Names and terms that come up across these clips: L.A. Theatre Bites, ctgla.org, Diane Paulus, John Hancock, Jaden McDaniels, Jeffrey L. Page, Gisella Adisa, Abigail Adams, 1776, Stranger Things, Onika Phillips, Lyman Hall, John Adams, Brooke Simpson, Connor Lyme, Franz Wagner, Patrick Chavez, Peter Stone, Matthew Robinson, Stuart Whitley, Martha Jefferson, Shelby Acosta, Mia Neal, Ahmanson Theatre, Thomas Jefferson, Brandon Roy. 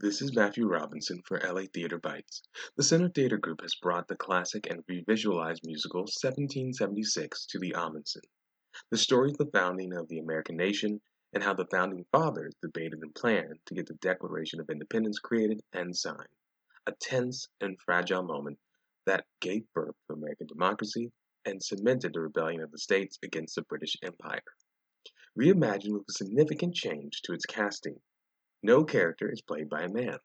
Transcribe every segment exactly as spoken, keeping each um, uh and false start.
This is Matthew Robinson for L A. Theatre Bites. The Center Theatre Group has brought the classic and revisualized musical seventeen seventy-six to the Ahmanson. The story is the founding of the American nation and how the Founding Fathers debated and planned to get the Declaration of Independence created and signed, a tense and fragile moment that gave birth to American democracy and cemented the rebellion of the states against the British Empire. Reimagined with a significant change to its casting. No character is played by a man.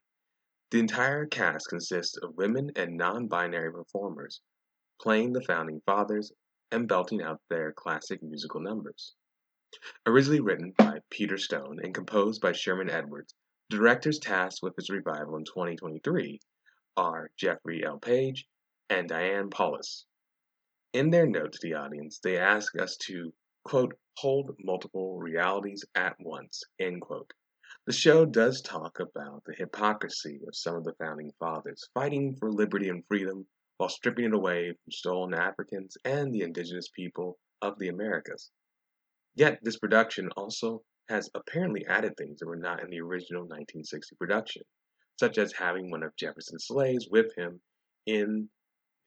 The entire cast consists of women and non-binary performers playing the Founding Fathers and belting out their classic musical numbers. Originally written by Peter Stone and composed by Sherman Edwards, the directors tasked with its revival in twenty twenty-three are Jeffrey L. Page and Diane Paulus. In their note to the audience, they ask us to, quote, hold multiple realities at once, end quote. The show does talk about the hypocrisy of some of the Founding Fathers fighting for liberty and freedom while stripping it away from stolen Africans and the indigenous people of the Americas. Yet, this production also has apparently added things that were not in the original nineteen sixty production, such as having one of Jefferson's slaves with him in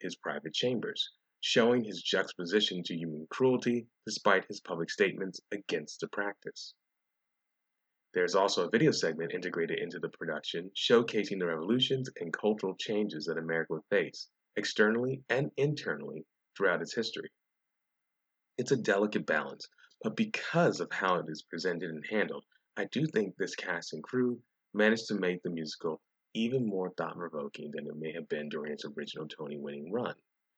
his private chambers, showing his juxtaposition to human cruelty despite his public statements against the practice. There is also a video segment integrated into the production showcasing the revolutions and cultural changes that America would face, externally and internally, throughout its history. It's a delicate balance, but because of how it is presented and handled, I do think this cast and crew managed to make the musical even more thought-provoking than it may have been during its original Tony-winning run,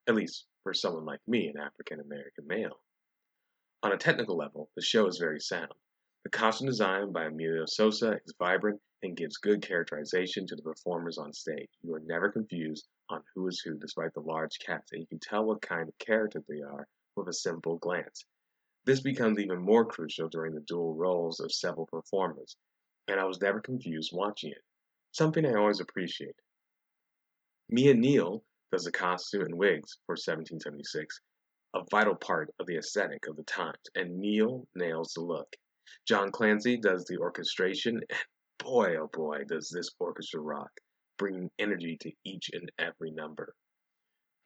at least for someone like me, an African-American male. On a technical level, the show is very sound. The costume design by Emilio Sosa is vibrant and gives good characterization to the performers on stage. You are never confused on who is who despite the large cast, and you can tell what kind of character they are with a simple glance. This becomes even more crucial during the dual roles of several performers, and I was never confused watching it, something I always appreciate. Mia Neal does the costume and wigs for seventeen seventy-six, a vital part of the aesthetic of the times, and Neal nails the look. John Clancy does the orchestration, and boy oh boy does this orchestra rock, bringing energy to each and every number.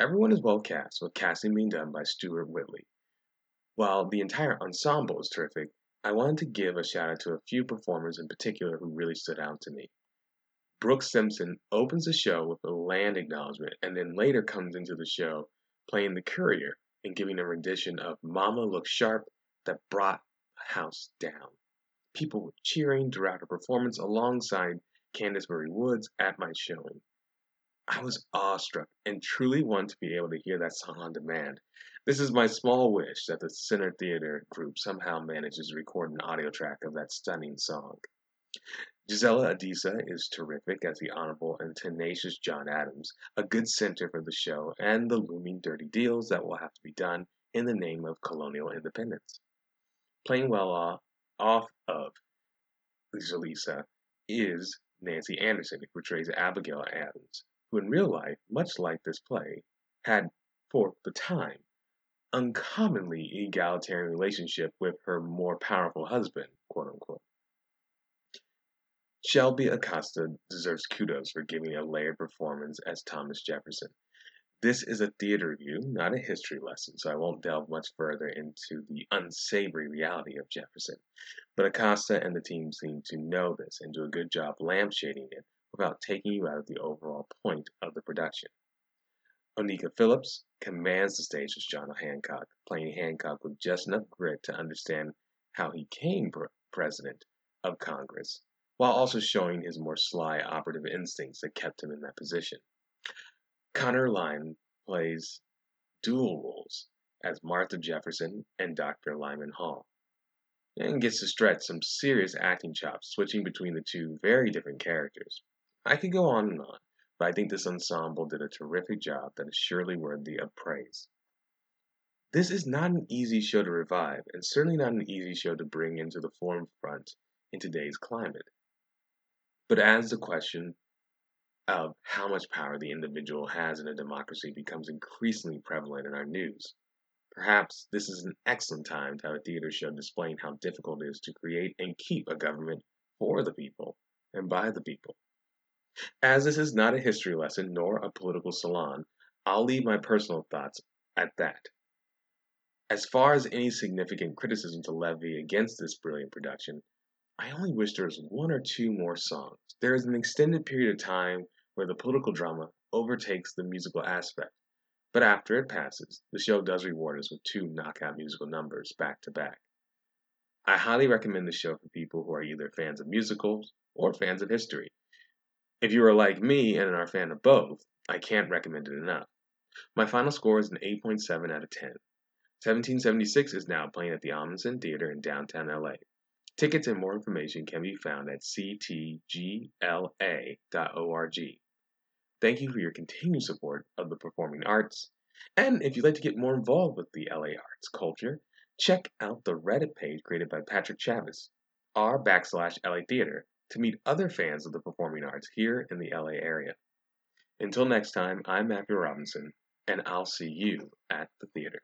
Everyone is well cast, with casting being done by Stuart Whitley. While the entire ensemble is terrific, I wanted to give a shout out to a few performers in particular who really stood out to me. Brooke Simpson opens the show with a land acknowledgement and then later comes into the show playing the courier and giving a rendition of Mama Look Sharp that brought house down. People were cheering throughout her performance alongside Candisbury Woods at my showing. I was awestruck and truly want to be able to hear that song on demand. This is my small wish that the Center Theatre Group somehow manages to record an audio track of that stunning song. Gisella Adisa is terrific as the honorable and tenacious John Adams, a good center for the show and the looming dirty deals that will have to be done in the name of colonial independence. Playing well off, off of Gisella is Nancy Anderson, who portrays Abigail Adams, who in real life, much like this play, had, for the time, uncommonly egalitarian relationship with her more powerful husband, quote-unquote. Shelby Acosta deserves kudos for giving a layered performance as Thomas Jefferson. This is a theater review, not a history lesson, so I won't delve much further into the unsavory reality of Jefferson. But Acosta and the team seem to know this and do a good job lampshading it without taking you out of the overall point of the production. Onika Phillips commands the stage as John Hancock, playing Hancock with just enough grit to understand how he came president of Congress, while also showing his more sly operative instincts that kept him in that position. Connor Lyme plays dual roles as Martha Jefferson and Doctor Lyman Hall, and gets to stretch some serious acting chops, switching between the two very different characters. I could go on and on, but I think this ensemble did a terrific job that is surely worthy of praise. This is not an easy show to revive, and certainly not an easy show to bring into the forefront in today's climate. But as the question of how much power the individual has in a democracy becomes increasingly prevalent in our news, perhaps this is an excellent time to have a theater show displaying how difficult it is to create and keep a government for the people and by the people. As this is not a history lesson nor a political salon, I'll leave my personal thoughts at that. As far as any significant criticism to levy against this brilliant production, I only wish there was one or two more songs. There is an extended period of time where the political drama overtakes the musical aspect, but after it passes, the show does reward us with two knockout musical numbers back to back. I highly recommend the show for people who are either fans of musicals or fans of history. If you are like me and are a fan of both, I can't recommend it enough. My final score is an eight point seven out of ten. seventeen seventy-six is now playing at the Ahmanson Theatre in downtown L A. Tickets and more information can be found at c t g l a dot org. Thank you for your continued support of the performing arts. And if you'd like to get more involved with the L A arts culture, check out the Reddit page created by Patrick Chavez, r backslash L A Theatre, to meet other fans of the performing arts here in the L A area. Until next time, I'm Matthew Robinson, and I'll see you at the theater.